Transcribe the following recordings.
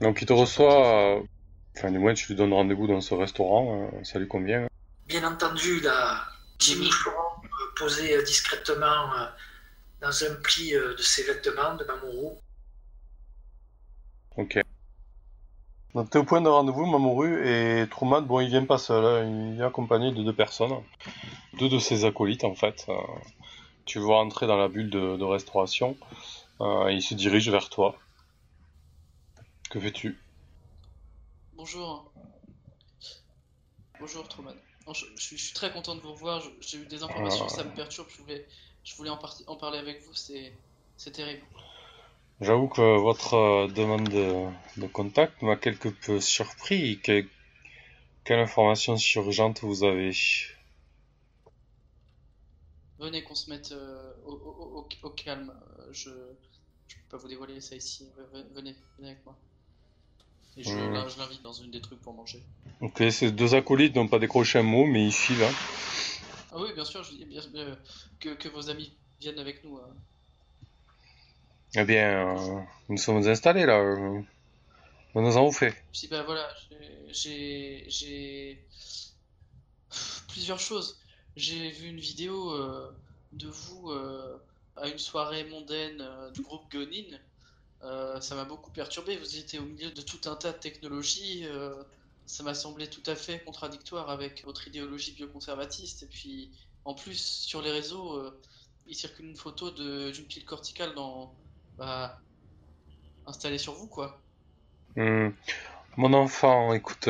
Donc il te reçoit, enfin du moins tu lui donnes rendez-vous dans ce restaurant, ça lui convient. Bien entendu, là, Jimmy Florent posait discrètement dans un pli de ses vêtements de Mamoru. Ok. Donc t'es au point de rendez-vous, Mamoru, et Troumad, bon, il vient pas seul, hein, il est accompagné de deux personnes, deux de ses acolytes en fait. Tu le vois entrer dans la bulle de restauration, il se dirige vers toi. Que fais-tu ? Bonjour. Bonjour Troumad. Je suis très content de vous revoir, j'ai eu des informations, ça me perturbe, je voulais en parler avec vous, c'est terrible. J'avoue que votre demande de contact m'a quelque peu surpris. Quelle information urgente vous avez ? Venez qu'on se mette au calme. Je peux pas vous dévoiler ça ici. Venez avec moi. Et je l'invite dans une des trucs pour manger. Ok, ces deux acolytes n'ont pas décroché un mot, mais ils filent. Hein. Ah oui, bien sûr, je dis bien, que vos amis viennent avec nous. Hein. Eh bien, nous sommes installés là. Nous avons fait. Si, bah voilà, j'ai plusieurs choses. J'ai vu une vidéo de vous à une soirée mondaine du groupe Gonin. Ça m'a beaucoup perturbé. Vous étiez au milieu de tout un tas de technologies. Ça m'a semblé tout à fait contradictoire avec votre idéologie bioconservatiste. Et puis, en plus, sur les réseaux, il circule une photo d'une pile corticale installé sur vous, quoi. Mon enfant, écoute,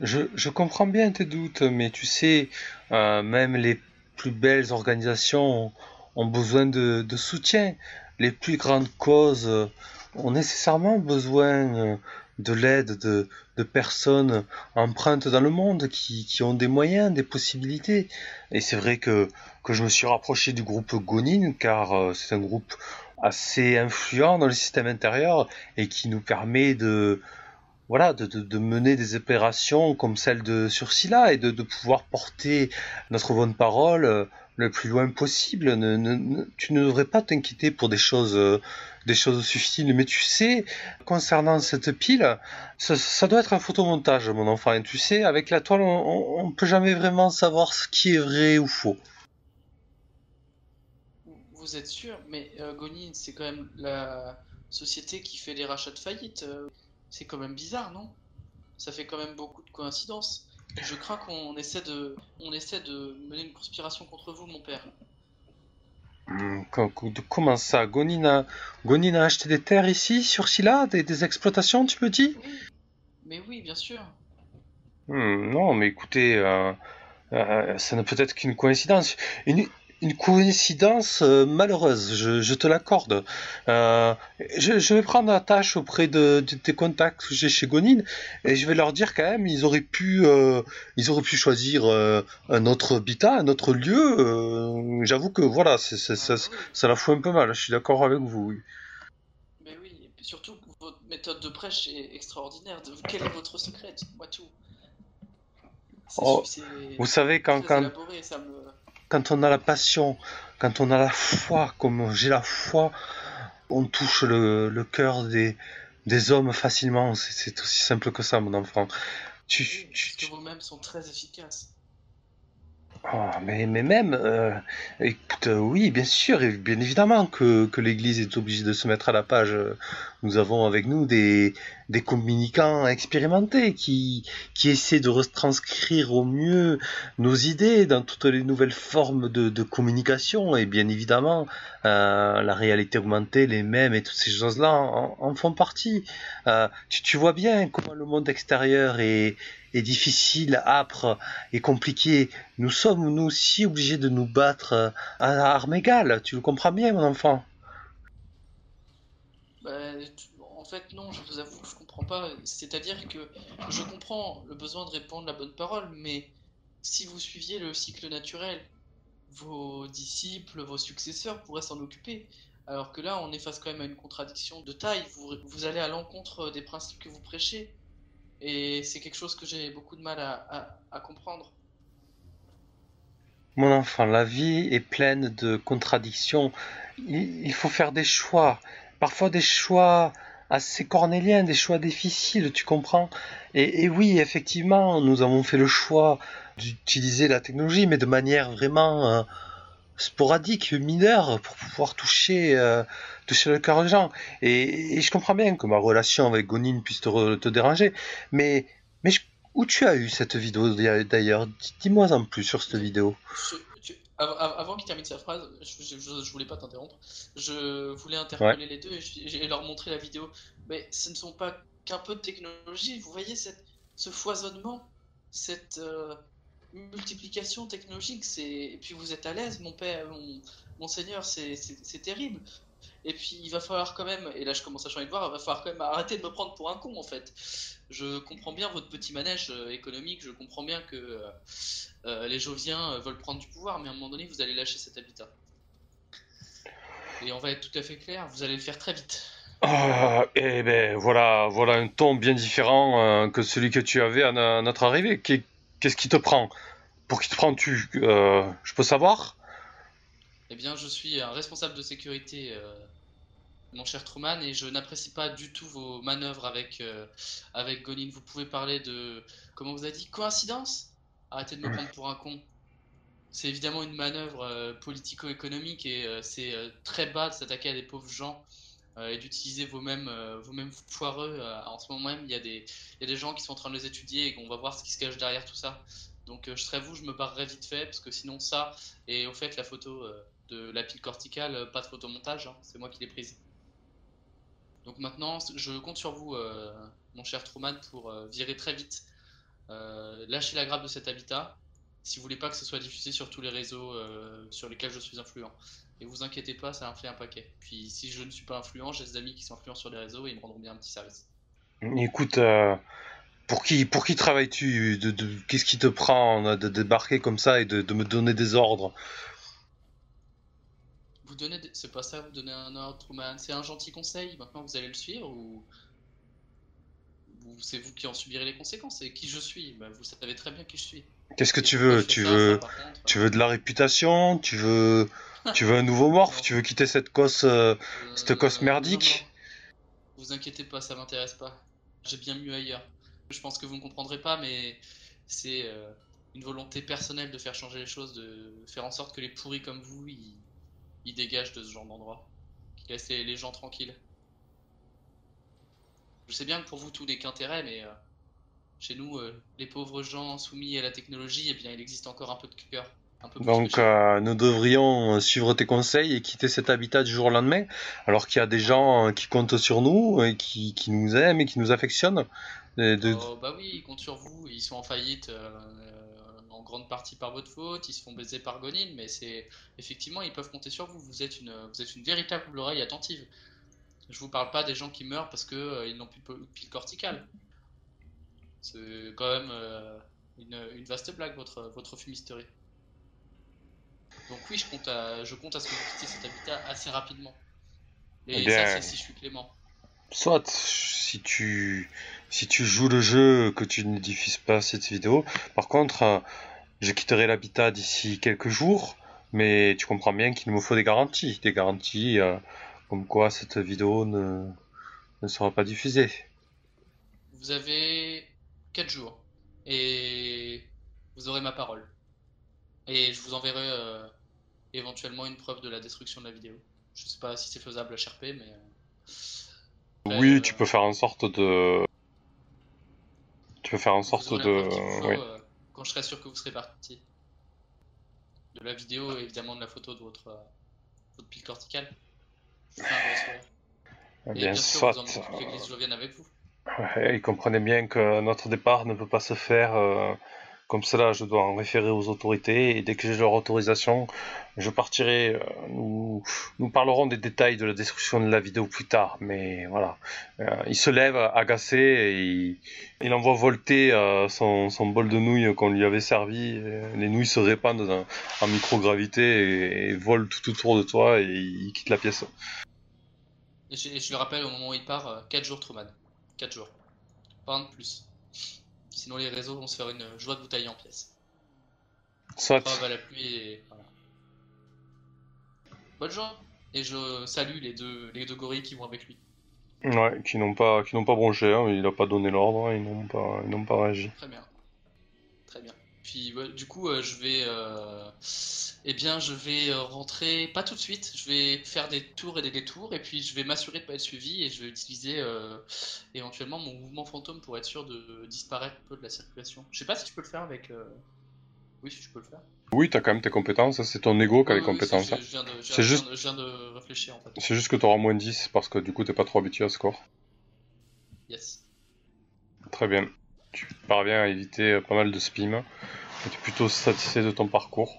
je comprends bien tes doutes, mais tu sais, même les plus belles organisations ont besoin de soutien. Les plus grandes causes ont nécessairement besoin de l'aide de personnes empreintes dans le monde qui ont des moyens, des possibilités. Et c'est vrai que je me suis rapproché du groupe Gonin, car c'est un groupe assez influent dans le système intérieur et qui nous permet de mener des opérations comme celle de Sursila et de pouvoir porter notre bonne parole le plus loin possible. Tu ne devrais pas t'inquiéter pour des choses subtiles, mais tu sais, concernant cette pile, ça doit être un photomontage, mon enfant, et tu sais, avec la toile, on peut jamais vraiment savoir ce qui est vrai ou faux. Vous êtes sûr, mais Gonin, c'est quand même la société qui fait les rachats de faillite. C'est quand même bizarre, non ? Ça fait quand même beaucoup de coïncidences. Je crains qu'on essaie de mener une conspiration contre vous, mon père. Comment ça ? Gonin a acheté des terres ici, sur Scylla, des exploitations, tu me dis ? Oui. Mais oui, bien sûr. Non, mais écoutez, ça ne peut être qu'une coïncidence. Une coïncidence malheureuse, je te l'accorde. Je vais prendre la tâche auprès des contacts que j'ai chez Gonin et je vais leur dire quand même ils auraient pu choisir un autre habitat, un autre lieu. J'avoue que voilà, ça la fout un peu mal. Je suis d'accord avec vous. Oui. Mais oui, et puis surtout votre méthode de prêche est extraordinaire. Quel est votre secret ? Dites-moi tout. Vous savez quand élaboré, ça me... Quand on a la passion, quand on a la foi, comme j'ai la foi, on touche le cœur des hommes facilement. C'est aussi simple que ça, mon enfant. Parce que vous-même sont très efficaces. Oh, mais même, écoute, oui, bien sûr, et bien évidemment que l'Église est obligée de se mettre à la page. Nous avons avec nous des communicants expérimentés qui essaient de retranscrire au mieux nos idées dans toutes les nouvelles formes de communication. Et bien évidemment, la réalité augmentée, les mèmes et toutes ces choses-là en font partie. Tu vois bien comment le monde extérieur est difficile, âpre et compliqué. Nous sommes, nous aussi, obligés de nous battre à armes égales. Tu le comprends bien, mon enfant ? En fait, non, je vous avoue que je comprends pas. C'est-à-dire que je comprends le besoin de répandre la bonne parole, mais si vous suiviez le cycle naturel, vos disciples, vos successeurs pourraient s'en occuper. Alors que là, on est face quand même à une contradiction de taille. Vous allez à l'encontre des principes que vous prêchez. Et c'est quelque chose que j'ai beaucoup de mal à comprendre. Mon enfant, la vie est pleine de contradictions. Il faut faire des choix. Parfois des choix assez cornélien, des choix difficiles, tu comprends. Et oui, effectivement, nous avons fait le choix d'utiliser la technologie, mais de manière vraiment sporadique, mineure, pour pouvoir toucher le cœur des gens. Et je comprends bien que ma relation avec Gonin puisse te déranger, mais où tu as eu cette vidéo d'ailleurs? Dis-moi en plus sur cette vidéo. Avant qu'il termine sa phrase, je voulais pas t'interrompre. Je voulais interpeller les deux et leur montrer la vidéo. Mais ce ne sont pas qu'un peu de technologie. Vous voyez ce foisonnement, cette multiplication technologique. Et puis vous êtes à l'aise, mon père, mon seigneur, c'est terrible. Et puis il va falloir quand même, et là je commence à changer de voir, il va falloir quand même arrêter de me prendre pour un con en fait. Je comprends bien votre petit manège économique, je comprends bien que les Joviens veulent prendre du pouvoir, mais à un moment donné vous allez lâcher cet habitat. Et on va être tout à fait clair, vous allez le faire très vite. Eh ben voilà un ton bien différent que celui que tu avais à notre arrivée. Qu'est-ce qui te prend? Pour qui te prends-tu? Je peux savoir? Eh bien, je suis un responsable de sécurité, mon cher Truman, et je n'apprécie pas du tout vos manœuvres avec Gonin. Vous pouvez parler de... Comment vous avez dit? Coïncidence? Arrêtez de me prendre pour un con. C'est évidemment une manœuvre politico-économique, et c'est très bas de s'attaquer à des pauvres gens et d'utiliser vos mêmes foireux. En ce moment même, il y a des gens qui sont en train de les étudier, et on va voir ce qui se cache derrière tout ça. Donc je serais vous, je me barrerais vite fait, parce que sinon ça, et au fait la photo... de la pile corticale, pas de photomontage, hein, c'est moi qui l'ai prise. Donc maintenant, je compte sur vous, mon cher Truman, pour virer très vite, lâcher la grappe de cet habitat, si vous voulez pas que ce soit diffusé sur tous les réseaux sur lesquels je suis influent. Et vous inquiétez pas, ça en fait un paquet. Puis si je ne suis pas influent, j'ai des amis qui sont influents sur les réseaux et ils me rendront bien un petit service. Écoute, pour qui travailles-tu? Qu'est-ce qui te prend de débarquer comme ça et de me donner des ordres? C'est pas ça, vous donnez un ordre, Truman. C'est un gentil conseil. Maintenant, vous allez le suivre ou c'est vous qui en subirez les conséquences. Et qui je suis, bah, vous savez très bien qui je suis. Qu'est-ce que tu veux? Tu veux de la réputation? Tu veux un nouveau morphe? Tu veux quitter cette cosse merdique? Non. Vous inquiétez pas, ça m'intéresse pas. J'ai bien mieux ailleurs. Je pense que vous ne comprendrez pas, mais c'est une volonté personnelle de faire changer les choses, de faire en sorte que les pourris comme vous, ils dégagent de ce genre d'endroit, qui laissent les gens tranquilles. Je sais bien que pour vous tout n'est qu'intérêt, mais chez nous, les pauvres gens soumis à la technologie, eh bien, il existe encore un peu de cœur. Donc nous devrions suivre tes conseils et quitter cet habitat du jour au lendemain, alors qu'il y a des gens qui comptent sur nous, et qui nous aiment et qui nous affectionnent. Oh, bah oui, ils comptent sur vous, ils sont en faillite. En grande partie par votre faute, ils se font baiser par Gonin, mais c'est effectivement ils peuvent compter sur vous. Vous êtes une véritable oreille attentive. Je vous parle pas des gens qui meurent parce que ils n'ont plus de pile corticale. C'est quand même une vaste blague votre fumisterie. Donc oui, je compte à ce que vous quittiez cet habitat assez rapidement. Et bien, ça c'est si je suis clément. Soit, si tu joues le jeu, que tu ne diffuses pas cette vidéo. Par contre, je quitterai l'habitat d'ici quelques jours, mais tu comprends bien qu'il me faut des garanties comme quoi cette vidéo ne sera pas diffusée. Vous avez 4 jours, et vous aurez ma parole. Et je vous enverrai éventuellement une preuve de la destruction de la vidéo. Je sais pas si c'est faisable à Sherpé, mais... Oui, tu peux faire en sorte de... Oui. Quand je serai sûr que vous serez parti. De la vidéo et évidemment de la photo de votre pile corticale. Enfin, et bien sûr, vous en occupez que les Joviens avec vous. Ouais, ils comprenaient bien que notre départ ne peut pas se faire comme cela. Je dois en référer aux autorités et dès que j'ai leur autorisation, je partirai. Nous parlerons des détails de la destruction de la vidéo plus tard, mais voilà. Il se lève agacé et il envoie volter son bol de nouilles qu'on lui avait servi. Les nouilles se répandent en microgravité et volent tout autour de toi, et il quitte la pièce. Et je le rappelle, au moment où il part, 4 jours Truman. 4 jours. Pas un de plus. Sinon les réseaux vont se faire une joie de bouteille en pièces. Soit. Enfin, la pluie et... voilà. Bonne journée. Et je salue les deux gorilles qui vont avec lui. Ouais, qui n'ont pas bronché, hein, il n'a pas donné l'ordre, ils n'ont pas réagi. Très bien. Très bien. Puis ouais, du coup, je vais rentrer, pas tout de suite, je vais faire des tours et des détours, et puis je vais m'assurer de ne pas être suivi, et je vais utiliser éventuellement mon mouvement fantôme pour être sûr de disparaître un peu de la circulation. Je sais pas si je peux le faire avec... Oui, si je peux le faire. Oui, t'as quand même tes compétences, c'est ton ego qui a les compétences. Je viens de réfléchir en fait. C'est juste que t'auras moins 10 parce que du coup t'es pas trop habitué à ce corps. Yes. Très bien. Tu parviens à éviter pas mal de spim. T'es plutôt satisfait de ton parcours.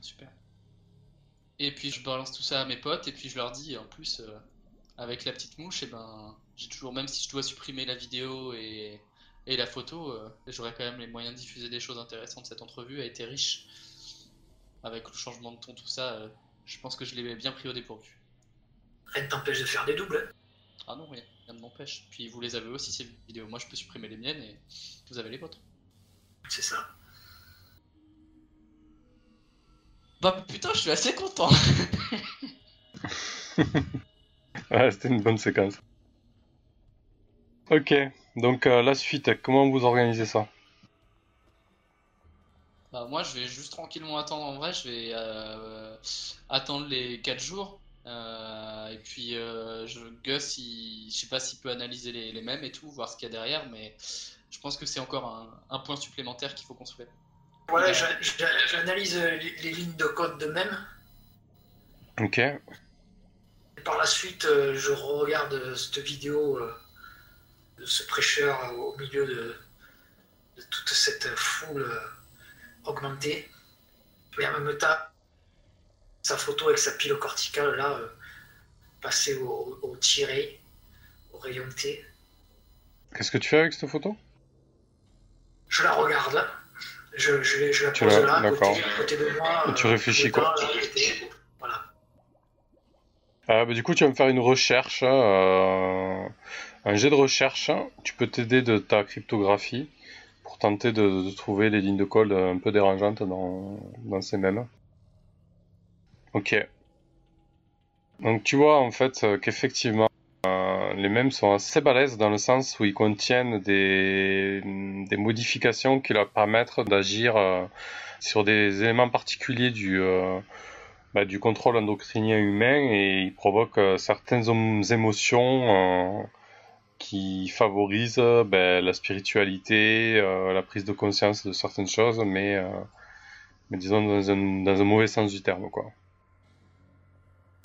Super. Et puis je balance tout ça à mes potes et puis je leur dis en plus avec la petite mouche, et ben j'ai toujours, même si je dois supprimer la vidéo et la photo, j'aurais quand même les moyens de diffuser des choses intéressantes. Cette entrevue a été riche. Avec le changement de ton, tout ça, je pense que je l'ai bien pris au dépourvu. Rien ne t'empêche de faire des doubles. Ah non, rien ne m'empêche. Puis vous les avez aussi, ces vidéos. Moi, je peux supprimer les miennes et vous avez les vôtres. C'est ça. Bah putain, je suis assez content. Ouais, c'était une bonne séquence. Ok. Donc la suite, comment vous organisez ça? Bah moi je vais juste tranquillement attendre, en vrai je vais attendre les 4 jours et puis Gus, je sais pas s'il peut analyser les mêmes et tout, voir ce qu'il y a derrière, mais je pense que c'est encore un point supplémentaire qu'il faut qu'on se fait. Voilà, j'analyse les lignes de code de même. Ok. Et par la suite je regarde cette vidéo... de ce prêcheur au milieu de toute cette foule augmentée. Et en même temps, sa photo avec sa pile corticale, là, passée au tiré, au rayon T. Qu'est-ce que tu fais avec cette photo? Je la regarde, là. Je la pose là, à côté de moi. Et tu réfléchis, quoi. Voilà. Bah, du coup, tu vas me faire une recherche... Un jet de recherche, tu peux t'aider de ta cryptographie pour tenter de trouver les lignes de code un peu dérangeantes dans ces mêmes. Ok. Donc tu vois en fait qu'effectivement les mêmes sont assez balèzes dans le sens où ils contiennent des modifications qui leur permettent d'agir sur des éléments particuliers du contrôle endocrinien humain, et ils provoquent certaines émotions qui favorise la spiritualité, la prise de conscience de certaines choses, mais disons dans un mauvais sens du terme, quoi.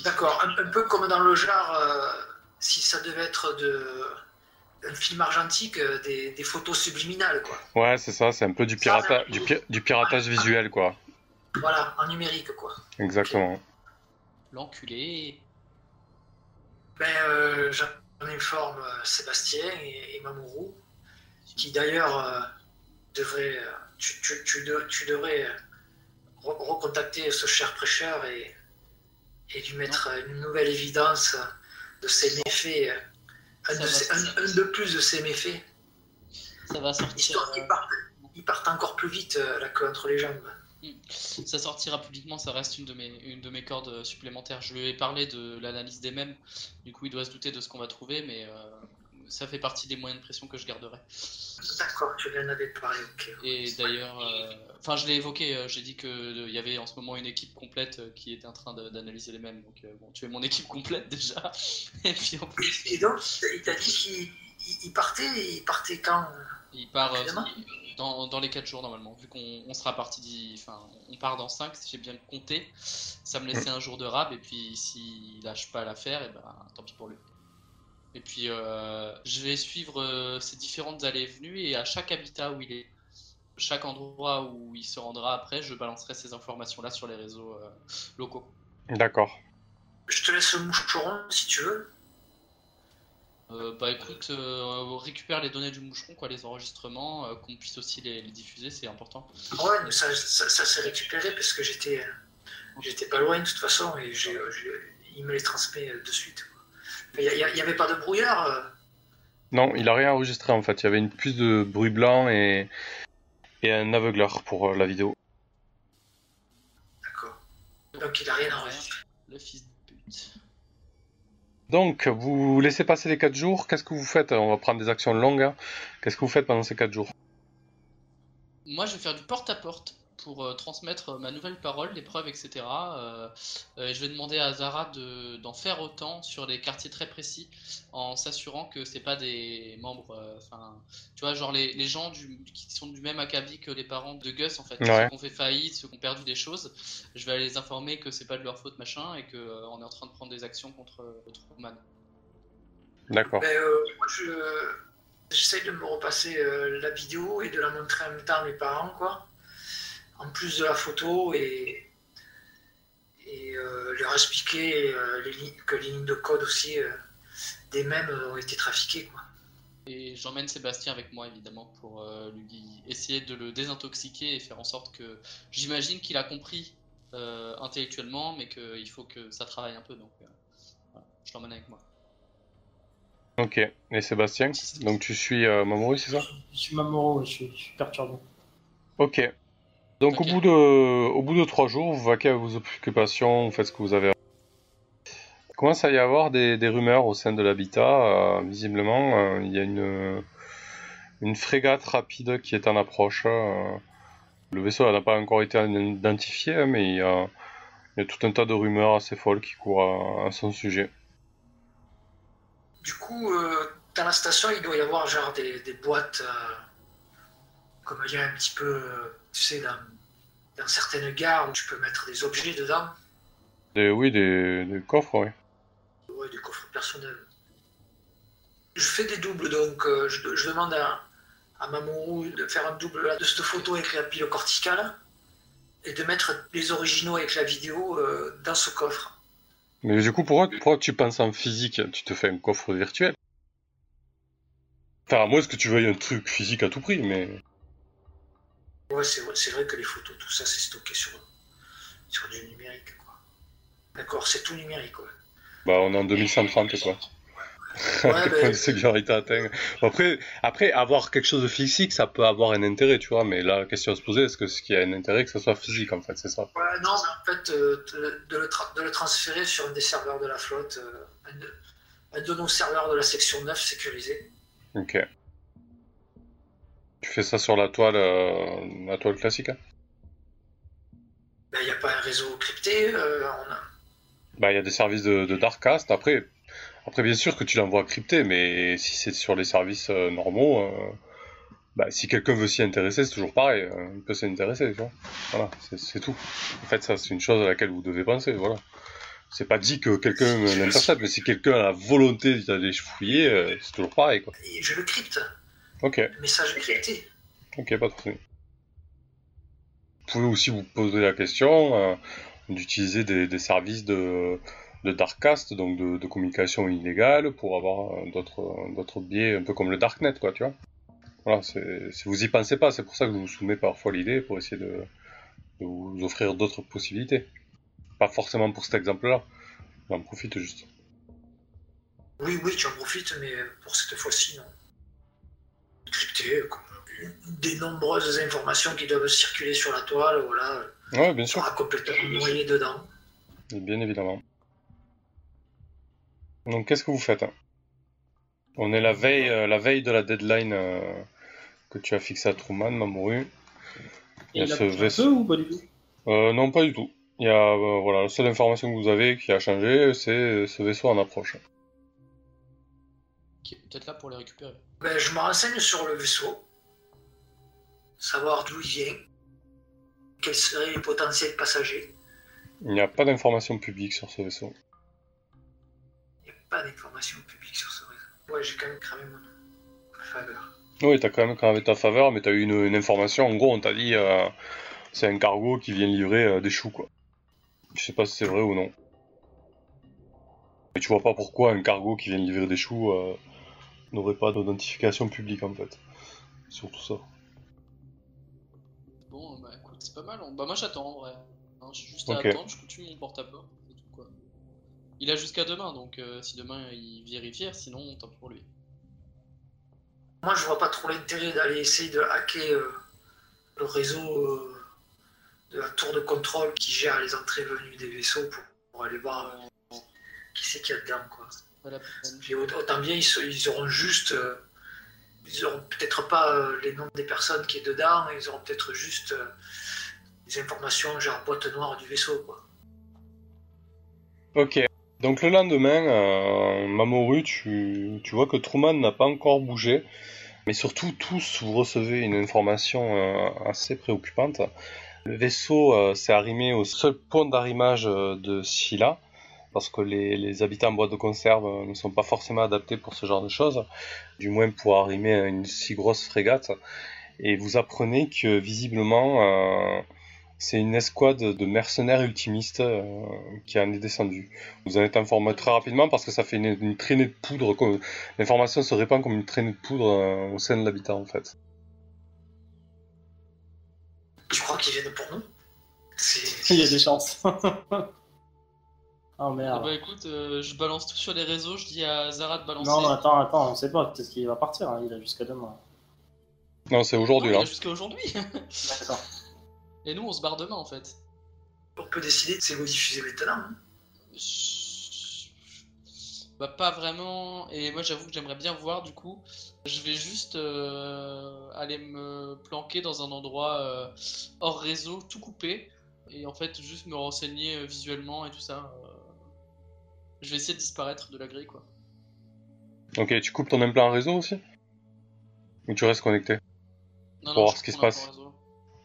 D'accord, un peu comme dans le genre, si ça devait être un film argentique, des photos subliminales, quoi. Ouais, c'est ça, c'est un peu du piratage visuel, quoi. Voilà, en numérique, quoi. Exactement. Okay. L'enculé. On informe Sébastien et Mamoru, qui d'ailleurs devrait, tu devrais recontacter ce cher prêcheur et lui mettre une nouvelle évidence de ses méfaits, un de plus de ses méfaits. Ça va sortir. Ils partent encore plus vite la queue entre les jambes. Ça sortira publiquement, ça reste une de mes cordes supplémentaires. Je lui ai parlé de l'analyse des mèmes, du coup il doit se douter de ce qu'on va trouver, mais ça fait partie des moyens de pression que je garderai. D'accord, tu en avais parlé, ok. Et d'ailleurs, je l'ai évoqué, j'ai dit qu'il y avait en ce moment une équipe complète qui était en train d'analyser les mèmes, donc tu es mon équipe complète déjà. Et puis en plus... Et donc, il t'a dit qu'il partait quand? Il part dans les 4 jours normalement, vu qu'on sera parti, on part dans 5 si j'ai bien compté, ça me laissait un jour de rab, et puis s'il lâche pas l'affaire, et ben tant pis pour lui. Et puis je vais suivre ces différentes allées et venues, et à chaque habitat où il est, chaque endroit où il se rendra après, je balancerai ces informations là sur les réseaux locaux. D'accord. Je te laisse le moucheron si tu veux. Écoute, on récupère les données du moucheron, quoi, les enregistrements, qu'on puisse aussi les diffuser, c'est important. Ouais, mais ça s'est récupéré parce que j'étais pas loin de toute façon, et il me les transmet de suite. Il n'y avait pas de brouillard Non, il a rien enregistré en fait, il y avait une puce de bruit blanc et un aveugleur pour la vidéo. D'accord. Donc il a rien enregistré. Le fils de pute. Donc, vous laissez passer les 4 jours. Qu'est-ce que vous faites? On va prendre des actions longues. Hein. Qu'est-ce que vous faites pendant ces 4 jours? Moi, je vais faire du porte-à-porte pour transmettre ma nouvelle parole, les preuves, etc. Je vais demander à Zara d'en faire autant sur des quartiers très précis, en s'assurant que c'est pas des membres, tu vois, genre les gens qui sont du même acabit que les parents de Gus, en fait, ceux qui ont fait faillite, ceux qui ont perdu des choses. Je vais les informer que c'est pas de leur faute, machin, et qu'on est en train de prendre des actions contre Truman. D'accord. Moi, j'essaye de me repasser la vidéo et de la montrer en même temps à mes parents, quoi. En plus de la photo et leur expliquer que les lignes de code aussi des mêmes ont été trafiquées, quoi. Et j'emmène Sébastien avec moi, évidemment, pour lui essayer de le désintoxiquer et faire en sorte que j'imagine qu'il a compris intellectuellement, mais qu'il faut que ça travaille un peu, donc voilà, je l'emmène avec moi. Ok, et Sébastien, donc tu suis Mamoru, c'est ça? Je suis Mamoru, je suis perturbant. Ok. Donc okay. Au bout de 3 jours, vous vaquez à vos occupations, vous faites ce que vous avez. Il commence à y avoir des rumeurs au sein de l'habitat. Visiblement, il y a une frégate rapide qui est en approche. Le vaisseau n'a pas encore été identifié, hein, mais il y a tout un tas de rumeurs assez folles qui courent à son sujet. Du coup, dans la station, il doit y avoir genre des boîtes, comme dire un petit peu... tu sais, dans certaines gares où tu peux mettre des objets dedans. Oui, des coffres, oui. Oui, des coffres personnels. Je fais des doubles, donc je demande à Mamoru de faire un double de cette photo avec la pile corticale et de mettre les originaux avec la vidéo dans ce coffre. Mais du coup, pourquoi tu penses en physique? Tu te fais un coffre virtuel. Enfin, à moins que tu veuilles un truc physique à tout prix, mais... Ouais, c'est vrai que les photos, tout ça, c'est stocké sur du numérique, quoi. D'accord, c'est tout numérique, ouais. Bah, on est en 2130, quoi. Ouais, ouais. Le point de sécurité atteint. Après, avoir quelque chose de physique, ça peut avoir un intérêt, tu vois, mais là, la question à se poser, est-ce que ce qui a un intérêt, que ça soit physique, en fait, c'est ça? Ouais, non, mais en fait, de le transférer sur un des serveurs de la flotte, un de nos serveurs de la section 9 sécurisé. Ok. Tu fais ça sur la toile classique, hein? Bah, il n'y a pas un réseau crypté, Bah, il y a des services de Darkcast. Après, bien sûr que tu l'envoies crypté, mais si c'est sur les services normaux, bah, si quelqu'un veut s'y intéresser, c'est toujours pareil. Il peut s'y intéresser, tu vois. Voilà, c'est tout. En fait, ça, c'est une chose à laquelle vous devez penser, voilà. C'est pas dit que quelqu'un l'intercepte, mais si quelqu'un a la volonté d'aller fouiller, c'est toujours pareil, quoi. Et je le crypte. Ok. Le message crypté. Ok, pas de problème. Vous pouvez aussi vous poser la question d'utiliser des services de Darkcast, donc de communication illégale, pour avoir d'autres biais, un peu comme le Darknet, quoi, tu vois. Voilà, si vous y pensez pas, c'est pour ça que je vous soumets parfois l'idée, pour essayer de vous offrir d'autres possibilités. Pas forcément pour cet exemple-là, j'en profite juste. Oui, tu en profites, mais pour cette fois-ci, non. Crypté, des nombreuses informations qui doivent circuler sur la toile, voilà. Ouais, bien sûr. Complètement noyé dedans. Bien évidemment. Donc, qu'est-ce que vous faites? On est la veille de la deadline que tu as fixée à Truman, Mamoru. Il y a ce vaisseau ou pas du tout? Non, pas du tout. Il y a voilà, la seule information que vous avez qui a changé, c'est ce vaisseau en approche. Qui est peut-être là pour les récupérer. Ben, je me renseigne sur le vaisseau, savoir d'où il vient, quels seraient les potentiels passagers. Il n'y a pas d'information publique sur ce vaisseau. Il n'y a pas d'information publique sur ce vaisseau. Ouais, j'ai quand même cramé ma faveur. Oui, t'as quand même cramé ta faveur, mais t'as eu une information. En gros, on t'a dit c'est un cargo qui vient livrer des choux, quoi. Je sais pas si c'est vrai ou non. Mais tu vois pas pourquoi un cargo qui vient livrer des choux n'aurait pas d'identification publique, en fait, sur tout ça. Bon, bah écoute, c'est pas mal. Bah moi j'attends, en vrai. Hein, j'ai juste à attendre, je continue mon porte-à-porte, c'est tout, quoi. Il a jusqu'à demain, donc si demain il vérifie, sinon tant pis pour lui. Moi je vois pas trop l'intérêt d'aller essayer de hacker le réseau de la tour de contrôle qui gère les entrées-venues des vaisseaux pour aller voir qui c'est qu'il y a dedans, quoi. Voilà. Autant bien, ils auront juste... ils auront peut-être pas les noms des personnes qui est dedans, ils auront peut-être juste des informations genre boîte noire du vaisseau, quoi. Ok. Donc le lendemain, Mamoru, tu vois que Truman n'a pas encore bougé, mais surtout tous, vous recevez une information assez préoccupante. Le vaisseau s'est arrimé au seul point d'arrimage de Scylla, parce que les habitats en boîte de conserve ne sont pas forcément adaptés pour ce genre de choses, du moins pour arrimer à une si grosse frégate. Et vous apprenez que visiblement, c'est une escouade de mercenaires ultimistes qui en est descendue. Vous en êtes informé très rapidement parce que ça fait une traînée de poudre, l'information se répand comme une traînée de poudre au sein de l'habitat en fait. Tu crois qu'ils viennent pour nous? Il y a des chances. Oh merde. Ah bah écoute, je balance tout sur les réseaux, je dis à Zara de balancer. Non, attends, on sait pas, peut-être qu'il va partir, hein, il a jusqu'à demain. Non, c'est aujourd'hui là. Il a jusqu'à aujourd'hui. D'accord. Et nous, on se barre demain en fait. On peut décider de c'est vous diffuser maintenant, hein. Bah pas vraiment, et moi j'avoue que j'aimerais bien voir du coup. Je vais juste aller me planquer dans un endroit hors réseau, tout coupé, et en fait juste me renseigner visuellement et tout ça. Je vais essayer de disparaître de la grille, quoi. Ok, tu coupes ton implant réseau aussi? Ou tu restes connecté? Non, pour voir ce qui se passe.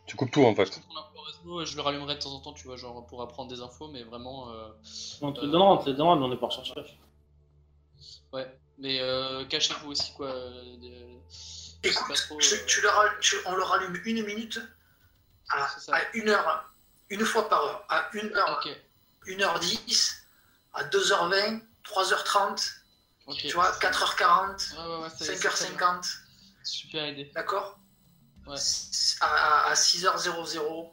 Tu coupes tout en fait. Je coupe mon implant réseau et je le rallumerai de temps en temps, tu vois, genre pour apprendre des infos, mais vraiment... On te donnera, mais on n'est pas recherché. Ouais, mais cachez-vous aussi, quoi. Écoute, on le rallume une minute à une heure, une fois par heure, à une heure, okay. 1h10... à 2h20, 3h30, okay, tu vois, 4h40, ouais, 5h50. Super idée. D'accord ? Ouais. À 6h00,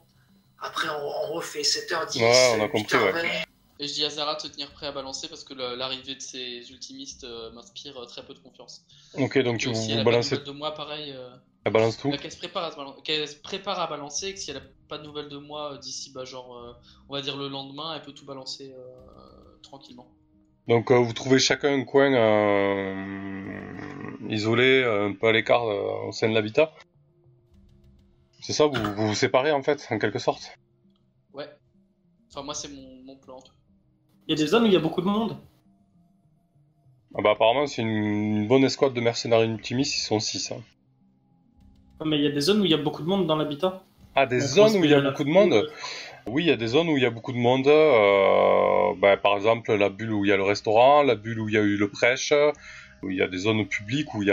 après on refait 7h10, ouais, on a compris, 8h20. Ouais. Et je dis à Zara de se tenir prêt à balancer parce que l'arrivée de ces ultimistes m'inspire très peu de confiance. Ok, donc tu vous balances. Si elle a pas de nouvelles de moi, pareil. Elle balance tout. Qu'elle se prépare à balancer et que si elle a pas de nouvelles de moi d'ici, bah, genre, on va dire le lendemain, elle peut tout balancer. Tranquillement. Donc vous trouvez chacun un coin isolé, un peu à l'écart au sein de l'habitat. C'est ça, vous vous séparez en fait, en quelque sorte. Ouais. Enfin moi c'est mon plan. Il y a des zones où il y a beaucoup de monde. Ah bah apparemment c'est une bonne escouade de mercenaires ultimistes, ils sont 6. Hein. Mais il y a des zones où il y a beaucoup de monde dans l'habitat. Ah des zones où il y a beaucoup de monde. Oui, il y a des zones où il y a beaucoup de monde, par exemple la bulle où il y a le restaurant, la bulle où il y a eu le prêche, où il y a des zones publiques où il y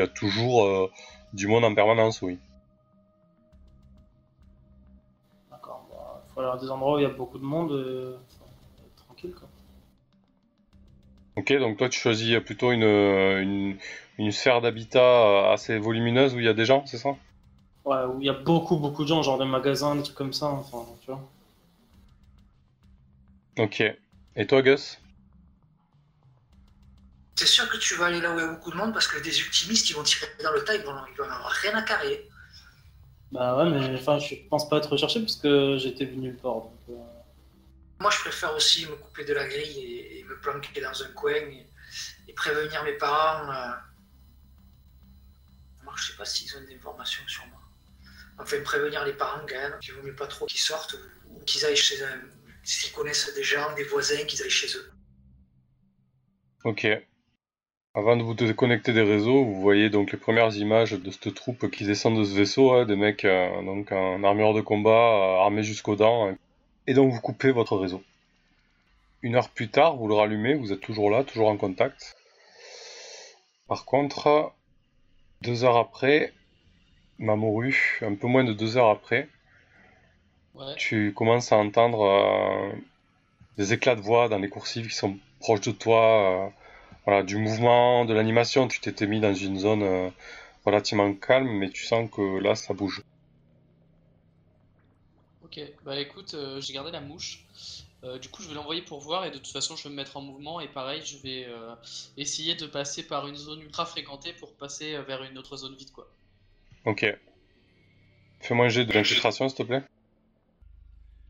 a toujours du monde en permanence, oui. D'accord, bah, il faut aller à des endroits où il y a beaucoup de monde, tranquille quoi. Ok, donc toi tu choisis plutôt une sphère d'habitat assez volumineuse où il y a des gens, c'est ça ? Ouais, où il y a beaucoup de gens, genre des magasins, des trucs comme ça, enfin, tu vois. Ok. Et toi, Gus? C'est sûr que tu vas aller là où il y a beaucoup de monde, parce que des ultimistes, ils vont tirer dans le tas, ils vont en avoir rien à carrer. Bah ouais, mais enfin, je pense pas être recherché, parce que j'étais venu nulle part, donc... Moi, je préfère aussi me couper de la grille et me planquer dans un coin, et prévenir mes parents. Moi, je sais pas s'ils ont des informations sur moi. Enfin, prévenir les parents quand même, il vaut mieux pas trop qu'ils sortent ou qu'ils aillent chez eux, s'ils connaissent des gens, des voisins, qu'ils aillent chez eux. Ok. Avant de vous déconnecter des réseaux, vous voyez donc les premières images de cette troupe qui descend de ce vaisseau, hein, des mecs donc en armure de combat, armés jusqu'aux dents, hein. Et donc vous coupez votre réseau. 1 heure plus tard, vous le rallumez, vous êtes toujours là, toujours en contact. Par contre, 2 heures après... Mamoru, un peu moins de 2 heures après, ouais. Tu commences à entendre des éclats de voix dans les coursives qui sont proches de toi, voilà, du mouvement, de l'animation. Tu t'étais mis dans une zone relativement calme, mais tu sens que là, ça bouge. Ok, bah écoute, j'ai gardé la mouche. Du coup, je vais l'envoyer pour voir et de toute façon, je vais me mettre en mouvement et pareil, je vais essayer de passer par une zone ultra fréquentée pour passer vers une autre zone vide, quoi. Ok. Fais-moi un jet d'infiltration, s'il te plaît.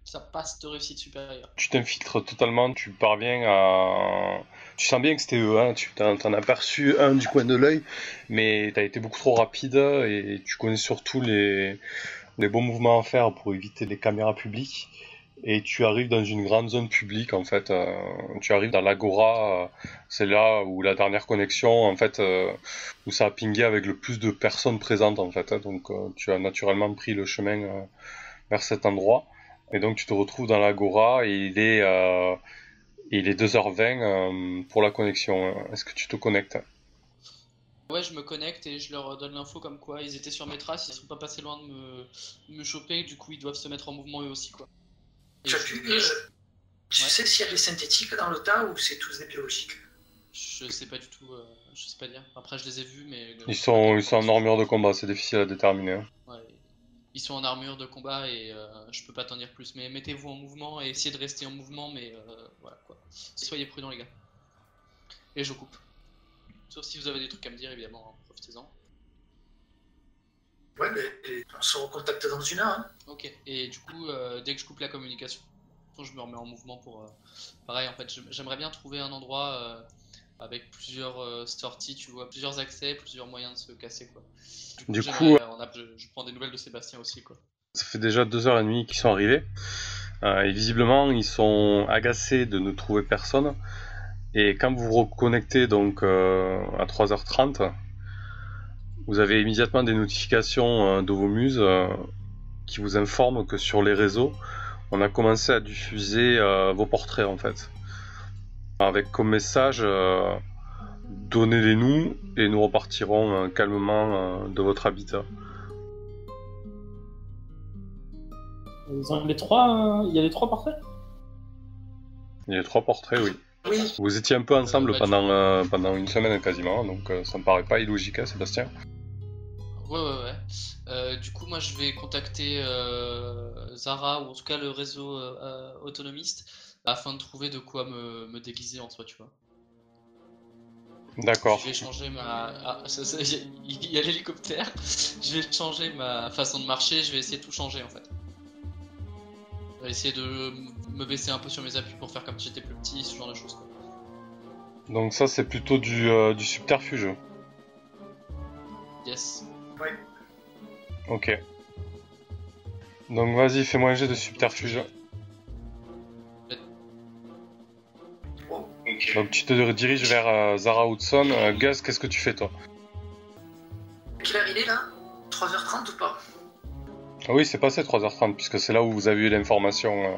ça passe de réussite supérieure. Tu t'infiltres totalement, tu parviens à... Tu sens bien que c'était eux, hein, tu t'en as aperçu un du coin de l'œil, mais t'as été beaucoup trop rapide et tu connais surtout les bons mouvements à faire pour éviter les caméras publiques. Et tu arrives dans une grande zone publique, en fait. Tu arrives dans l'agora, c'est là où la dernière connexion, en fait, où ça a pingé avec le plus de personnes présentes, en fait. Hein, donc tu as naturellement pris le chemin vers cet endroit. Et donc tu te retrouves dans l'agora et il est 2h20 pour la connexion. Hein. Est-ce que tu te connectes? Ouais, je me connecte et je leur donne l'info comme quoi ils étaient sur mes traces, ils sont pas passés loin de me choper, du coup ils doivent se mettre en mouvement eux aussi, quoi. Tu sais si elle est synthétique dans le tas ou c'est tous des biologiques? Je sais pas du tout, je sais pas dire. Après je les ai vus mais... Ils sont en armure de combat, c'est difficile à déterminer. Hein. Ouais, ils sont en armure de combat et je peux pas t'en dire plus. Mais mettez-vous en mouvement et essayez de rester en mouvement, mais voilà quoi. Soyez prudents les gars. Et je coupe. Sauf si vous avez des trucs à me dire évidemment, hein, profitez-en. Ouais, mais on se recontacte dans une heure. Hein. Ok, et du coup, dès que je coupe la communication, je me remets en mouvement pour... Pareil, en fait, j'aimerais bien trouver un endroit avec plusieurs sorties, tu vois, plusieurs accès, plusieurs moyens de se casser, quoi. Du coup je prends des nouvelles de Sébastien aussi, quoi. Ça fait déjà 2h30 qu'ils sont arrivés, et visiblement, ils sont agacés de ne trouver personne. Et quand vous vous reconnectez, donc, à 3h30... Vous avez immédiatement des notifications de vos muses qui vous informent que sur les réseaux, on a commencé à diffuser vos portraits en fait. Avec comme message, donnez-les nous et nous repartirons calmement de votre habitat. Il y a les trois portraits ? Il y a les trois portraits, oui. Oui. Vous étiez un peu ensemble pendant une semaine quasiment, donc ça me paraît pas illogique, hein, Sébastien. Ouais. Du coup, moi, je vais contacter Zara, ou en tout cas le réseau autonomiste, afin de trouver de quoi me déguiser en soi, tu vois. D'accord. Je vais changer ma... Il y a l'hélicoptère. Je vais changer ma façon de marcher, je vais essayer de tout changer, en fait. Je vais essayer de me baisser un peu sur mes appuis pour faire comme si j'étais plus petit, ce genre de choses, quoi. Donc ça, c'est plutôt du subterfuge. Yes. Oui. Ok. Donc vas-y, fais-moi un jet de subterfuge. Okay. Donc tu te diriges vers Zara Hudson. Gus, qu'est-ce que tu fais, toi? Quelle heure il est, là? 3h30 ou pas? Ah oui, c'est passé 3h30, puisque c'est là où vous avez eu l'information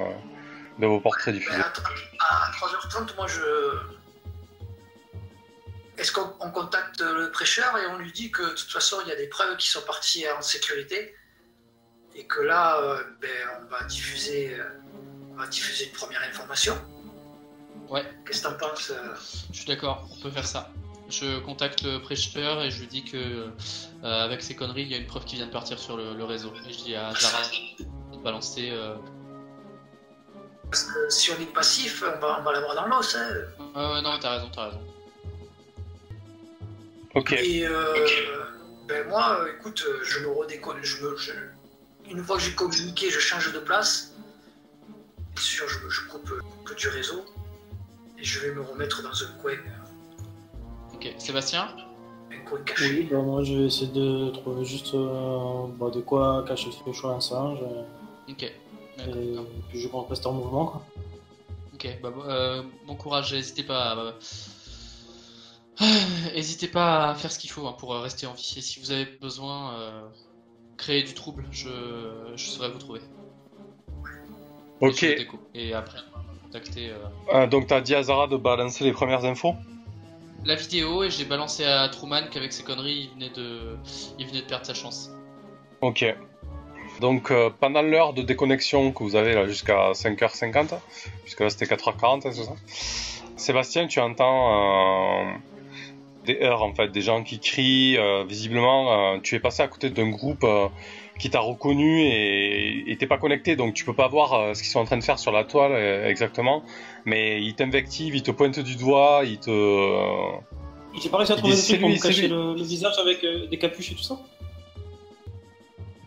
de vos portraits diffusés. À 3h30, moi Est-ce qu'on contacte le prêcheur et on lui dit que de toute façon, il y a des preuves qui sont parties en sécurité et que là, on va diffuser une première information? Ouais. Qu'est-ce que t'en penses? Je suis d'accord, on peut faire ça. Je contacte le prêcheur et je lui dis que avec ces conneries, il y a une preuve qui vient de partir sur le réseau. Et je dis à Zara de balancer. Parce que si on est passif, on va l'avoir dans l'os. Hein. Non, t'as raison. Ok. Et moi, écoute, je me redéconne. Une fois que j'ai communiqué, je change de place. Bien sûr, je coupe que du réseau et je vais me remettre dans un coin. Ok, Sébastien? Oui, moi je vais essayer de trouver juste de quoi cacher le choix d'un singe. Ok. Et puis je reste en mouvement, quoi. Ok, bon courage, n'hésitez pas à... N'hésitez pas à faire ce qu'il faut, hein, pour rester en vie. Et si vous avez besoin, créer du trouble, je saurai vous trouver. Ok. Et après, contacter... donc t'as dit à Zara de balancer les premières infos ? La vidéo, et j'ai balancé à Truman qu'avec ses conneries, il venait de perdre sa chance. Ok. Donc pendant l'heure de déconnexion que vous avez là jusqu'à 5h50, puisque là c'était 4h40, c'est ça, Sébastien, tu entends des heurts, en fait, des gens qui crient. Visiblement, tu es passé à côté d'un groupe qui t'a reconnu et t'es pas connecté, donc tu peux pas voir ce qu'ils sont en train de faire sur la toile exactement, mais ils t'invectivent, ils te pointent du doigt, ils te... J'ai pas réussi à trouver des trucs pour me cacher le visage avec des capuches et tout ça.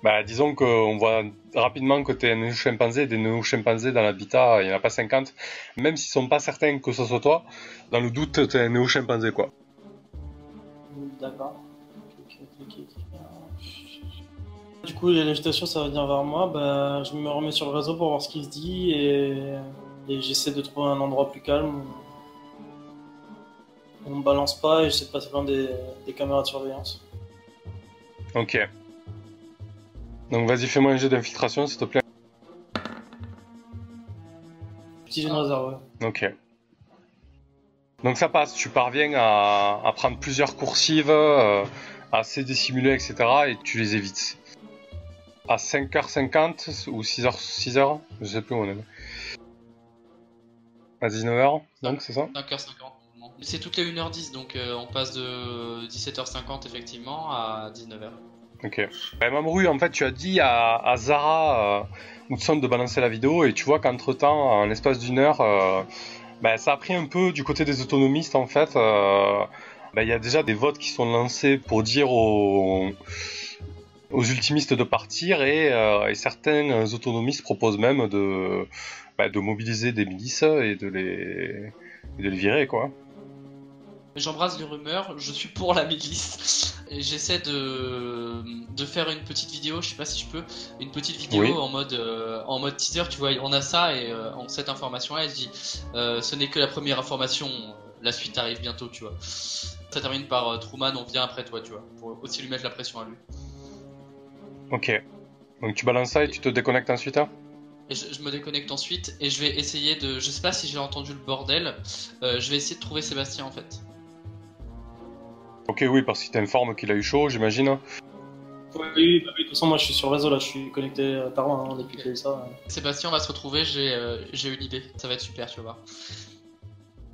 Bah, disons qu'on voit rapidement que t'es un chimpanzé, des néo-chimpanzés dans l'habitat, il n'y en a pas 50. Même s'ils sont pas certains que ce soit toi, dans le doute, t'es un néo-chimpanzé, quoi. D'accord. Du coup, l'agitation, ça va venir vers moi. Bah, je me remets sur le réseau pour voir ce qu'il se dit et j'essaie de trouver un endroit plus calme. On me balance pas et j'essaie de passer loin des caméras de surveillance. Ok. Donc vas-y, fais-moi un jet d'infiltration, s'il te plaît. Petit jet de réserve, ouais. Ok. Donc ça passe, tu parviens à prendre plusieurs coursives, assez dissimulées, etc. et tu les évites. À 5h50 ou 6h, je sais plus où on est. À 19h, donc c'est ça 5h50. C'est toutes les 1h10, donc on passe de 17h50 effectivement à 19h. Ok. Bah, Mamoru, en fait, tu as dit à Zara Hudson de balancer la vidéo, et tu vois qu'entre temps, en l'espace d'une heure, bah, ça a pris un peu du côté des autonomistes en fait. Bah, y a déjà des votes qui sont lancés pour dire aux ultimistes de partir, et certains autonomistes proposent même de mobiliser des milices et de les virer, quoi. J'embrasse les rumeurs, je suis pour la milice. Et j'essaie de faire une petite vidéo, je sais pas si je peux, une petite vidéo oui. en mode teaser, tu vois, on a ça et cette information-là, je dis, ce n'est que la première information, la suite arrive bientôt, tu vois. Ça termine par Truman, on vient après toi, tu vois, pour aussi lui mettre la pression à lui. Ok, donc tu balances ça et tu te déconnectes ensuite, hein? Et je me déconnecte ensuite et je vais essayer de... Je sais pas si j'ai entendu le bordel, je vais essayer de trouver Sébastien en fait. Ok, oui, parce qu'il t'informe qu'il a eu chaud, j'imagine. Oui, bah, de toute façon, moi je suis sur le réseau là, je suis connecté par moi, hein, depuis que ça. Sébastien, on va se retrouver, j'ai une idée, ça va être super, tu vas voir.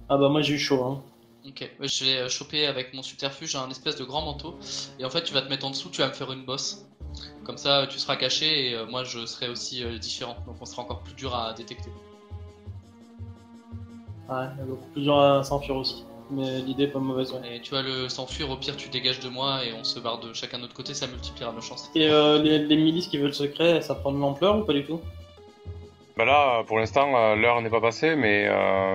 Ah bah moi j'ai eu chaud, hein. Ok, je vais choper avec mon subterfuge un espèce de grand manteau, et en fait tu vas te mettre en dessous, tu vas me faire une bosse. Comme ça, tu seras caché et moi je serai aussi différent, donc on sera encore plus dur à détecter. Ouais, beaucoup plus dur à s'enfuir aussi, mais l'idée pas mauvaise. Ouais. Et tu vois, le s'enfuir, au pire tu dégages de moi et on se barre de chacun de notre côté, ça multipliera nos chances. Et les milices qui veulent se créer, ça prend de l'ampleur ou pas du tout? Bah là, pour l'instant, l'heure n'est pas passée, mais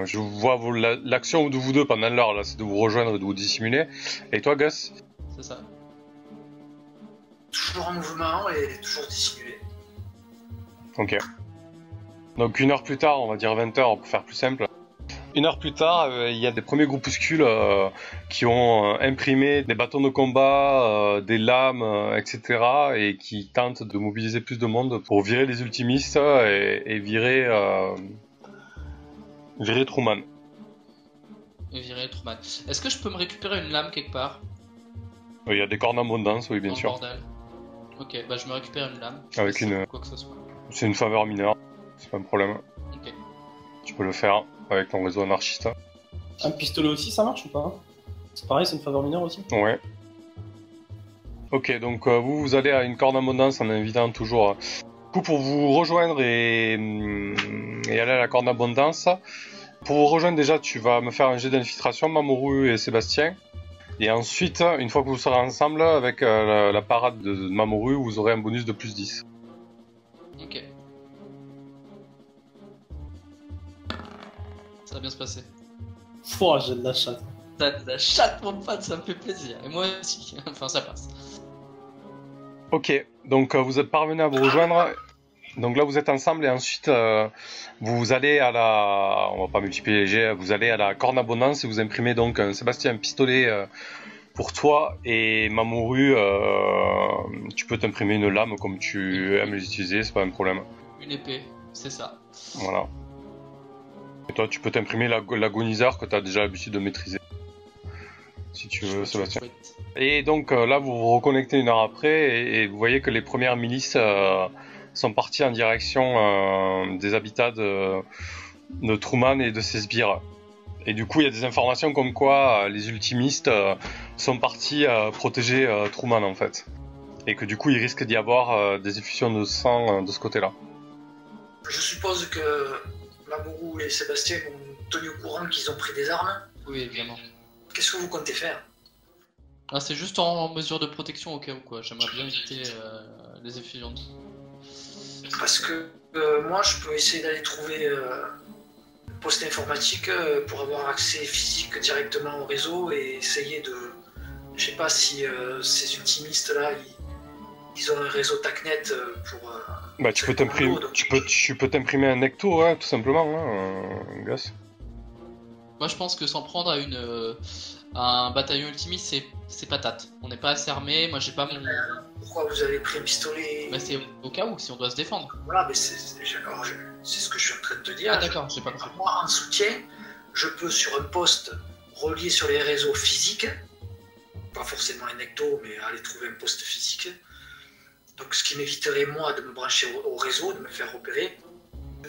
je vois l'action de vous deux pendant l'heure, là, c'est de vous rejoindre et de vous dissimuler. Et toi, Gus? C'est ça. Toujours en mouvement et toujours dissimulé. Ok. Donc une heure plus tard, on va dire 20h pour faire plus simple. Une heure plus tard, il y a des premiers groupuscules qui ont imprimé des bâtons de combat, des lames, etc. et qui tentent de mobiliser plus de monde pour virer les ultimistes et virer Truman. Virer Truman. Est-ce que je peux me récupérer une lame quelque part? Il y a des cornes en abondance, oui, bien sûr. Bordel. Ok, bah je me récupère une lame. Avec une... quoi que ce soit. C'est une faveur mineure, c'est pas un problème. Ok. Tu peux le faire avec ton réseau anarchiste. Un pistolet aussi, ça marche ou pas? C'est pareil, c'est une faveur mineure aussi. Ouais. Ok, donc vous allez à une corne abondance en invitant toujours... Du coup, pour vous rejoindre et aller à la corne abondance, pour vous rejoindre déjà, tu vas me faire un jet d'infiltration, Mamoru et Sébastien. Et ensuite, une fois que vous serez ensemble, avec la parade de Mamoru, vous aurez un bonus de plus 10. Ok. Ça va bien se passer. Pouah, j'ai de la chatte. T'as de la chatte, mon pote, ça me fait plaisir. Et moi aussi, enfin ça passe. Ok, donc vous êtes parvenus à vous rejoindre. Donc là vous êtes ensemble et ensuite vous allez à la... On va pas multiplier les jets, vous allez à la corne abondance et vous imprimez donc Sébastien, un pistolet pour toi, et Mamoru, tu peux t'imprimer une lame comme tu aimes les utiliser, c'est pas un problème. Une épée, c'est ça. Voilà. Et toi tu peux t'imprimer l'agoniseur que t'as déjà l'habitude de maîtriser. Si tu veux, Sébastien. Et donc là vous vous reconnectez une heure après et vous voyez que les premières milices... sont partis en direction des habitats de Truman et de ses sbires. Et du coup, il y a des informations comme quoi les ultimistes sont partis protéger Truman, en fait. Et que du coup, il risque d'y avoir des effusions de sang de ce côté-là. Je suppose que Mamoru et Sébastien ont tenu au courant qu'ils ont pris des armes. Oui, évidemment. Qu'est-ce que vous comptez faire? Ah, c'est juste en mesure de protection au cas où quoi, j'aimerais bien éviter les effusions. Parce que moi je peux essayer d'aller trouver le poste informatique pour avoir accès physique directement au réseau et essayer de... Je sais pas si ces ultimistes là, ils ont un réseau TACnet pour... bah tu peux t'imprimer un Necto, hein, tout simplement, hein, Gus. Moi je pense que s'en prendre à une... un bataillon ultimiste, c'est patate. On n'est pas assez armé, moi j'ai pas mon... Pourquoi vous avez pris un pistolet? Bah c'est au cas où, si on doit se défendre. Voilà, mais c'est ce que je suis en train de te dire. Ah d'accord, j'ai pas compris. Moi, en soutien, je peux sur un poste relié sur les réseaux physiques, pas forcément un ecto, mais aller trouver un poste physique. Donc ce qui m'éviterait moi de me brancher au réseau, de me faire repérer,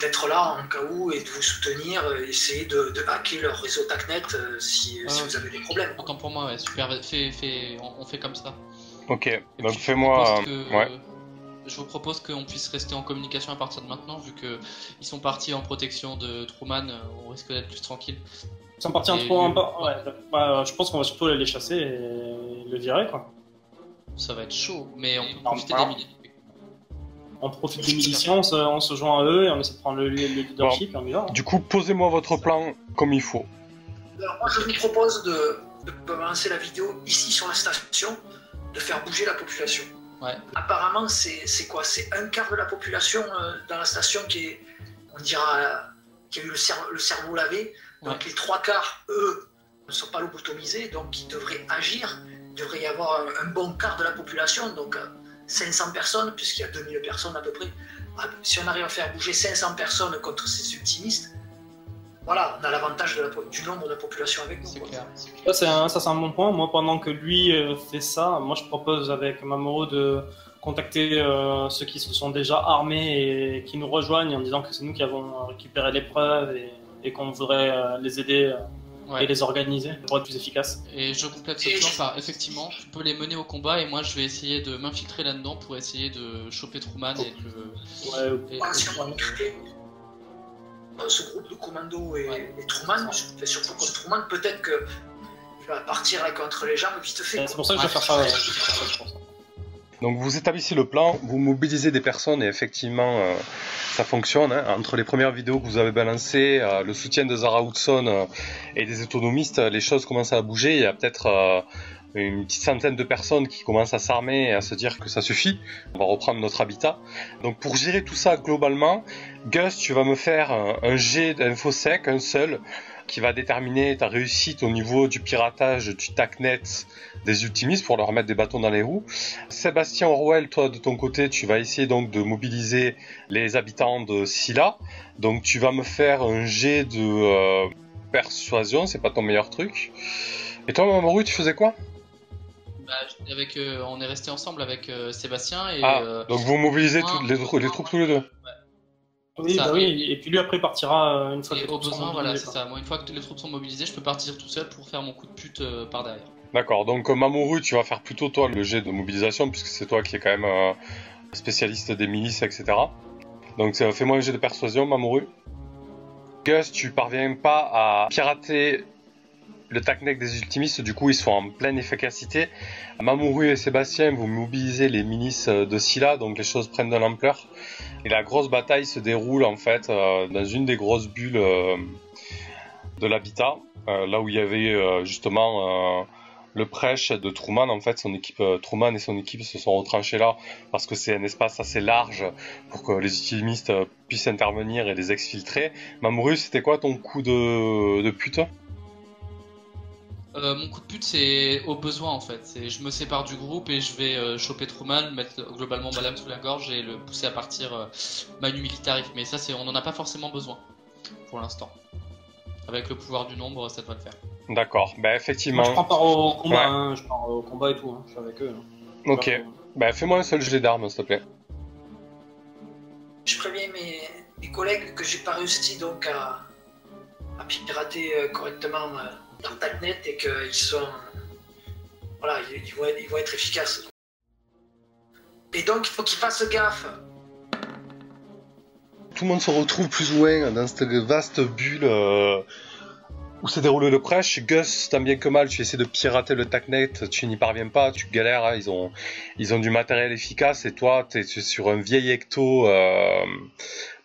d'être là en cas où et de vous soutenir, essayer de hacker leur réseau TACnet si vous avez des problèmes. Autant pour moi, ouais, super, on fait comme ça. Ok, et donc fais-moi... Je vous propose qu'on puisse rester en communication à partir de maintenant, vu qu'ils sont partis en protection de Truman, on risque d'être plus tranquille. Ils sont partis je pense qu'on va surtout aller les chasser et le virer, quoi. Ça va être chaud, mais on peut profiter des milliers. On profite des miliciens, on se joint à eux et on essaie de prendre le leadership et on y va. Du coup, posez-moi votre plan comme il faut. Alors moi, je vous propose de balancer la vidéo ici sur la station, de faire bouger la population. Ouais. Apparemment, c'est quoi? C'est un quart de la population dans la station qui a eu le cerveau lavé. Donc les trois quarts, eux, ne sont pas lobotomisés, donc ils devraient agir. Il devrait y avoir un bon quart de la population, donc... 500 personnes, puisqu'il y a 2000 personnes à peu près. Si on arrive à faire bouger 500 personnes contre ces ultimistes, voilà, on a l'avantage du nombre de la population avec nous. C'est clair. Ça, c'est un bon point. Moi, pendant que lui fait ça, moi, je propose avec Mamoru de contacter ceux qui se sont déjà armés et qui nous rejoignent en disant que c'est nous qui avons récupéré les preuves et qu'on voudrait les aider et les organiser pour être plus efficace. Et je complète ce plan par effectivement, tu peux les mener au combat et moi je vais essayer de m'infiltrer là-dedans pour essayer de choper Truman ce groupe de commandos et Truman, surtout contre Truman, peut-être que il va partir là contre les jambes vite fait. C'est pour ça que je vais faire ça. Donc vous établissez le plan, vous mobilisez des personnes et effectivement ça fonctionne. Hein. Entre les premières vidéos que vous avez balancées, le soutien de Zara Hudson et des autonomistes, les choses commencent à bouger. Il y a peut-être une petite centaine de personnes qui commencent à s'armer et à se dire que ça suffit. On va reprendre notre habitat. Donc pour gérer tout ça globalement, Gus, tu vas me faire un jet d'infosec, un seul, qui va déterminer ta réussite au niveau du piratage du TACnet des ultimistes pour leur mettre des bâtons dans les roues. Sébastien Orwell, toi de ton côté, tu vas essayer donc de mobiliser les habitants de Scylla. Donc tu vas me faire un jet de persuasion, c'est pas ton meilleur truc. Et toi Mamoru, tu faisais quoi? On est resté ensemble avec Sébastien et... donc vous mobilisez les troupes tous les deux? Oui, et puis lui après partira une fois que les troupes sont mobilisées. Voilà, c'est ça. Moi, une fois que les troupes sont mobilisées, je peux partir tout seul pour faire mon coup de pute par derrière. D'accord, donc Mamoru, tu vas faire plutôt toi le jet de mobilisation, puisque c'est toi qui es quand même spécialiste des milices, etc. Donc fais-moi un jet de persuasion, Mamoru. Gus, tu parviens pas à pirater le TACnet des ultimistes, du coup ils sont en pleine efficacité. Mamoru et Sébastien, vous mobilisez les milices de Scylla, donc les choses prennent de l'ampleur. Et la grosse bataille se déroule en fait dans une des grosses bulles de l'habitat, là où il y avait justement le prêche de Truman. En fait, Truman et son équipe se sont retranchés là parce que c'est un espace assez large pour que les ultimistes puissent intervenir et les exfiltrer. Mamoru, c'était quoi ton coup de pute? Mon coup de pute, c'est au besoin en fait. Je me sépare du groupe et je vais choper Truman, mettre globalement Madame sous la gorge et le pousser à partir manu militaris. Mais ça, on n'en a pas forcément besoin pour l'instant. Avec le pouvoir du nombre, ça doit le faire. D'accord, bah effectivement. Moi, je prends part au combat, hein. Je pars au combat et tout, hein. Je suis avec eux. Hein. Ok, bah fais-moi un seul jet d'armes s'il te plaît. Je préviens mes collègues que j'ai pas réussi donc à pirater correctement. Leur TACnet et qu'ils sont... Voilà, ils vont être efficaces. Et donc, il faut qu'ils fassent gaffe. Tout le monde se retrouve plus ou moins dans cette vaste bulle où s'est déroulé le crash. Gus, tant bien que mal, tu essaies de pirater le TACnet, tu n'y parviens pas, tu galères, hein, ils ont du matériel efficace, et toi, tu es sur un vieil ecto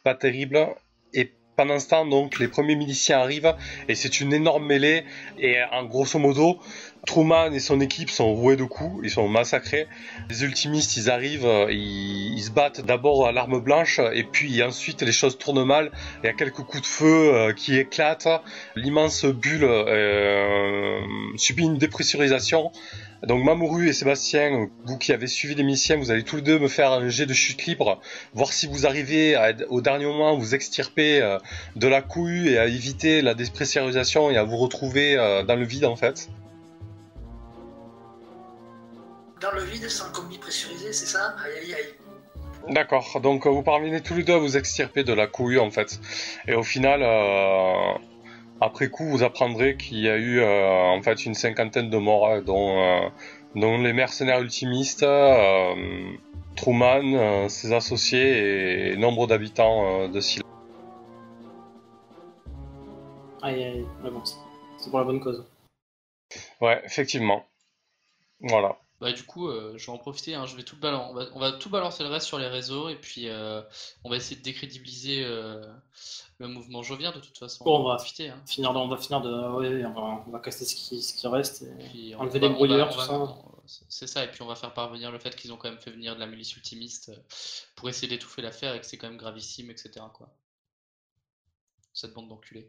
pas terrible. Et pendant ce temps, donc, les premiers miliciens arrivent, et c'est une énorme mêlée, et en grosso modo, Truman et son équipe sont roués de coups, ils sont massacrés. Les ultimistes, ils arrivent, ils se battent d'abord à l'arme blanche, et puis ensuite les choses tournent mal. Il y a quelques coups de feu qui éclatent, l'immense bulle subit une dépressurisation. Donc Mamoru et Sébastien, vous qui avez suivi les missions, vous allez tous les deux me faire un jet de chute libre, voir si vous arrivez au dernier moment à vous extirper de la couille et à éviter la dépressurisation et à vous retrouver dans le vide en fait. Dans le vide, sans combi pressurisé, c'est ça? Aïe aïe aïe. D'accord, donc vous parvenez tous les deux à vous extirper de la couille en fait. Et au final, après coup, vous apprendrez qu'il y a eu en fait une cinquantaine de morts, dont les mercenaires ultimistes, Truman, ses associés et nombre d'habitants de Scylla. Aïe aïe, mais bon, c'est pour la bonne cause. Ouais, effectivement. Voilà. Bah du coup, je vais en profiter, hein, je vais tout balancer, on va tout balancer le reste sur les réseaux et puis on va essayer de décrédibiliser le mouvement jovien de toute façon. Bon, on va casser ce qui reste, et enlever les brouilleurs, tout ça. C'est ça, et puis on va faire parvenir le fait qu'ils ont quand même fait venir de la milice ultimiste pour essayer d'étouffer l'affaire et que c'est quand même gravissime, etc. quoi. Cette bande d'enculés.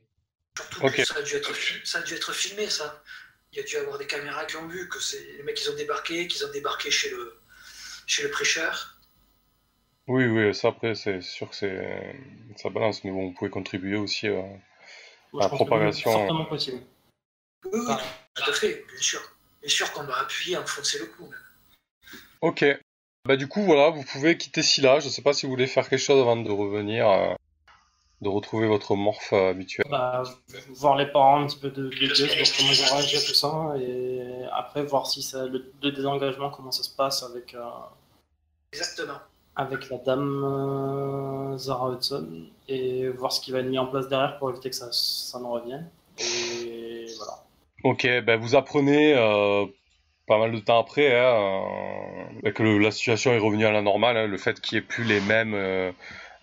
Surtout okay. ça a dû être filmé ça. Il y a dû avoir des caméras qui ont vu que les mecs ils ont débarqué chez le prêcheur. Oui, oui, ça après c'est sûr que ça balance, mais bon, vous pouvez contribuer aussi à la propagation. C'est certainement possible. Oui, tout à fait, bien sûr. Bien sûr qu'on va appuyer, enfoncer le coup. Ok. Bah du coup, voilà, vous pouvez quitter Scylla. Je sais pas si vous voulez faire quelque chose avant de revenir... de retrouver votre morphe habituel. Bah, voir les parents un petit peu de Gus, voir comment ils ont réagi à tout ça, et après voir si ça, le désengagement, comment ça se passe avec... Exactement. Avec la dame Zara Hudson, et voir ce qui va être mis en place derrière pour éviter que ça n'en revienne, et voilà. Ok, bah vous apprenez pas mal de temps après hein, que la situation est revenue à la normale, hein, le fait qu'il n'y ait plus les mêmes...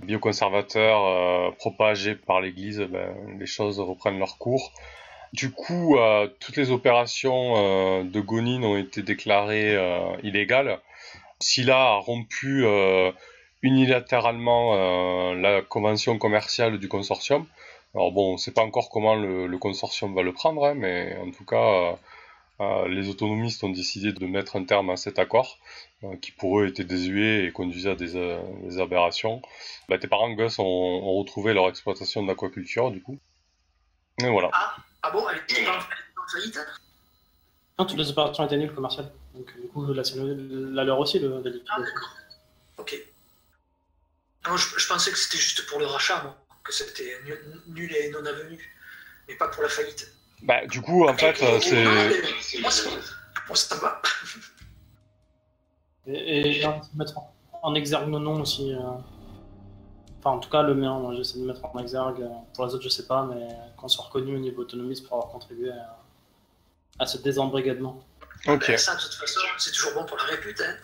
bioconservateurs propagés par l'Église, ben, les choses reprennent leur cours. Du coup, toutes les opérations de Gonin ont été déclarées illégales. Scylla a rompu unilatéralement la convention commerciale du consortium. Alors bon, on ne sait pas encore comment le consortium va le prendre, hein, mais en tout cas, les autonomistes ont décidé de mettre un terme à cet accord. Qui pour eux étaient désuets et conduisaient à des aberrations. Bah, tes parents, Gus, ont retrouvé leur exploitation d'aquaculture, du coup. Et voilà. Ah bon, elle était en faillite? Non, toutes les opérations étaient nulles commerciales. Donc, du coup, la leur aussi, la liquidation. Ah, d'accord. Ok. Non, je pensais que c'était juste pour le rachat, moi. Que c'était nul et non avenu. Mais pas pour la faillite. Bah, du coup, en fait, c'est... Moi, ça va. Et mettre en exergue nos noms aussi. Enfin, en tout cas, le mien, j'essaie de mettre en exergue. Pour les autres, je sais pas, mais qu'on soit reconnu au niveau autonomiste pour avoir contribué à ce désembrigadement. Ok. Ça, de toute façon, c'est toujours bon pour la répute, hein.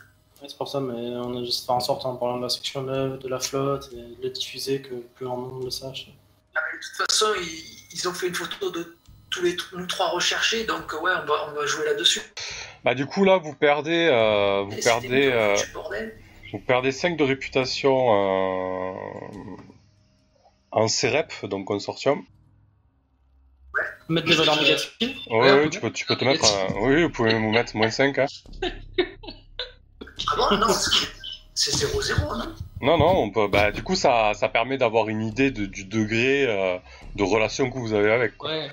Ouais, c'est pour ça, mais on a juste fait en sorte, en parlant de la section 9, de la flotte, et de le diffuser, que le plus grand nombre le sache. Ah, mais de toute façon, ils ont fait une photo de tous nous trois recherchés, donc ouais, on va jouer là-dessus. Bah du coup là vous perdez 5 de réputation en CREP, donc consortium. Ouais. Mettre des valeurs négatives. Oui, tu peux te mettre oui, vous pouvez vous mettre moins 5 hein. Ah bon, non, c'est 0-0 non? Non, on peut bah du coup ça permet d'avoir une idée du degré de relation que vous avez avec quoi. Ouais.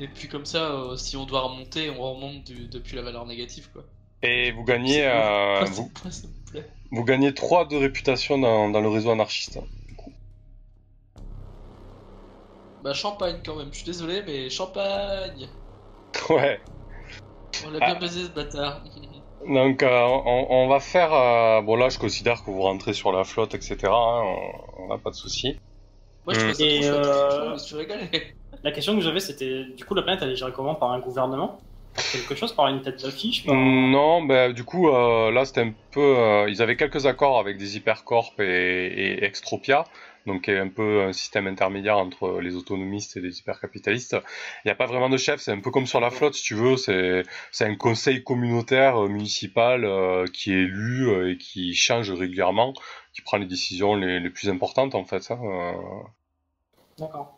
Et puis comme ça, si on doit remonter, on remonte depuis la valeur négative, quoi. Et vous gagnez... vous gagnez 3 de réputation dans le réseau anarchiste. Bah champagne quand même, je suis désolé, mais champagne. Ouais. On l'a bien baisé ce bâtard. Donc on va faire... Bon là, je considère que vous rentrez sur la flotte, etc. Hein, on n'a pas de souci. Moi je trouve ça trop chouette, je me suis régalé. La question que j'avais, c'était, du coup, la planète, elle est gérée comment? Par un gouvernement? Quelque chose? Par une tête d'affiche? Par... Non, bah, du coup, là, c'était un peu... ils avaient quelques accords avec des hypercorps et Extropia, donc qui est un peu un système intermédiaire entre les autonomistes et les hypercapitalistes. Il n'y a pas vraiment de chef, c'est un peu comme sur la flotte, si tu veux. C'est un conseil communautaire municipal qui est élu et qui change régulièrement, qui prend les décisions les plus importantes, en fait. Hein. D'accord.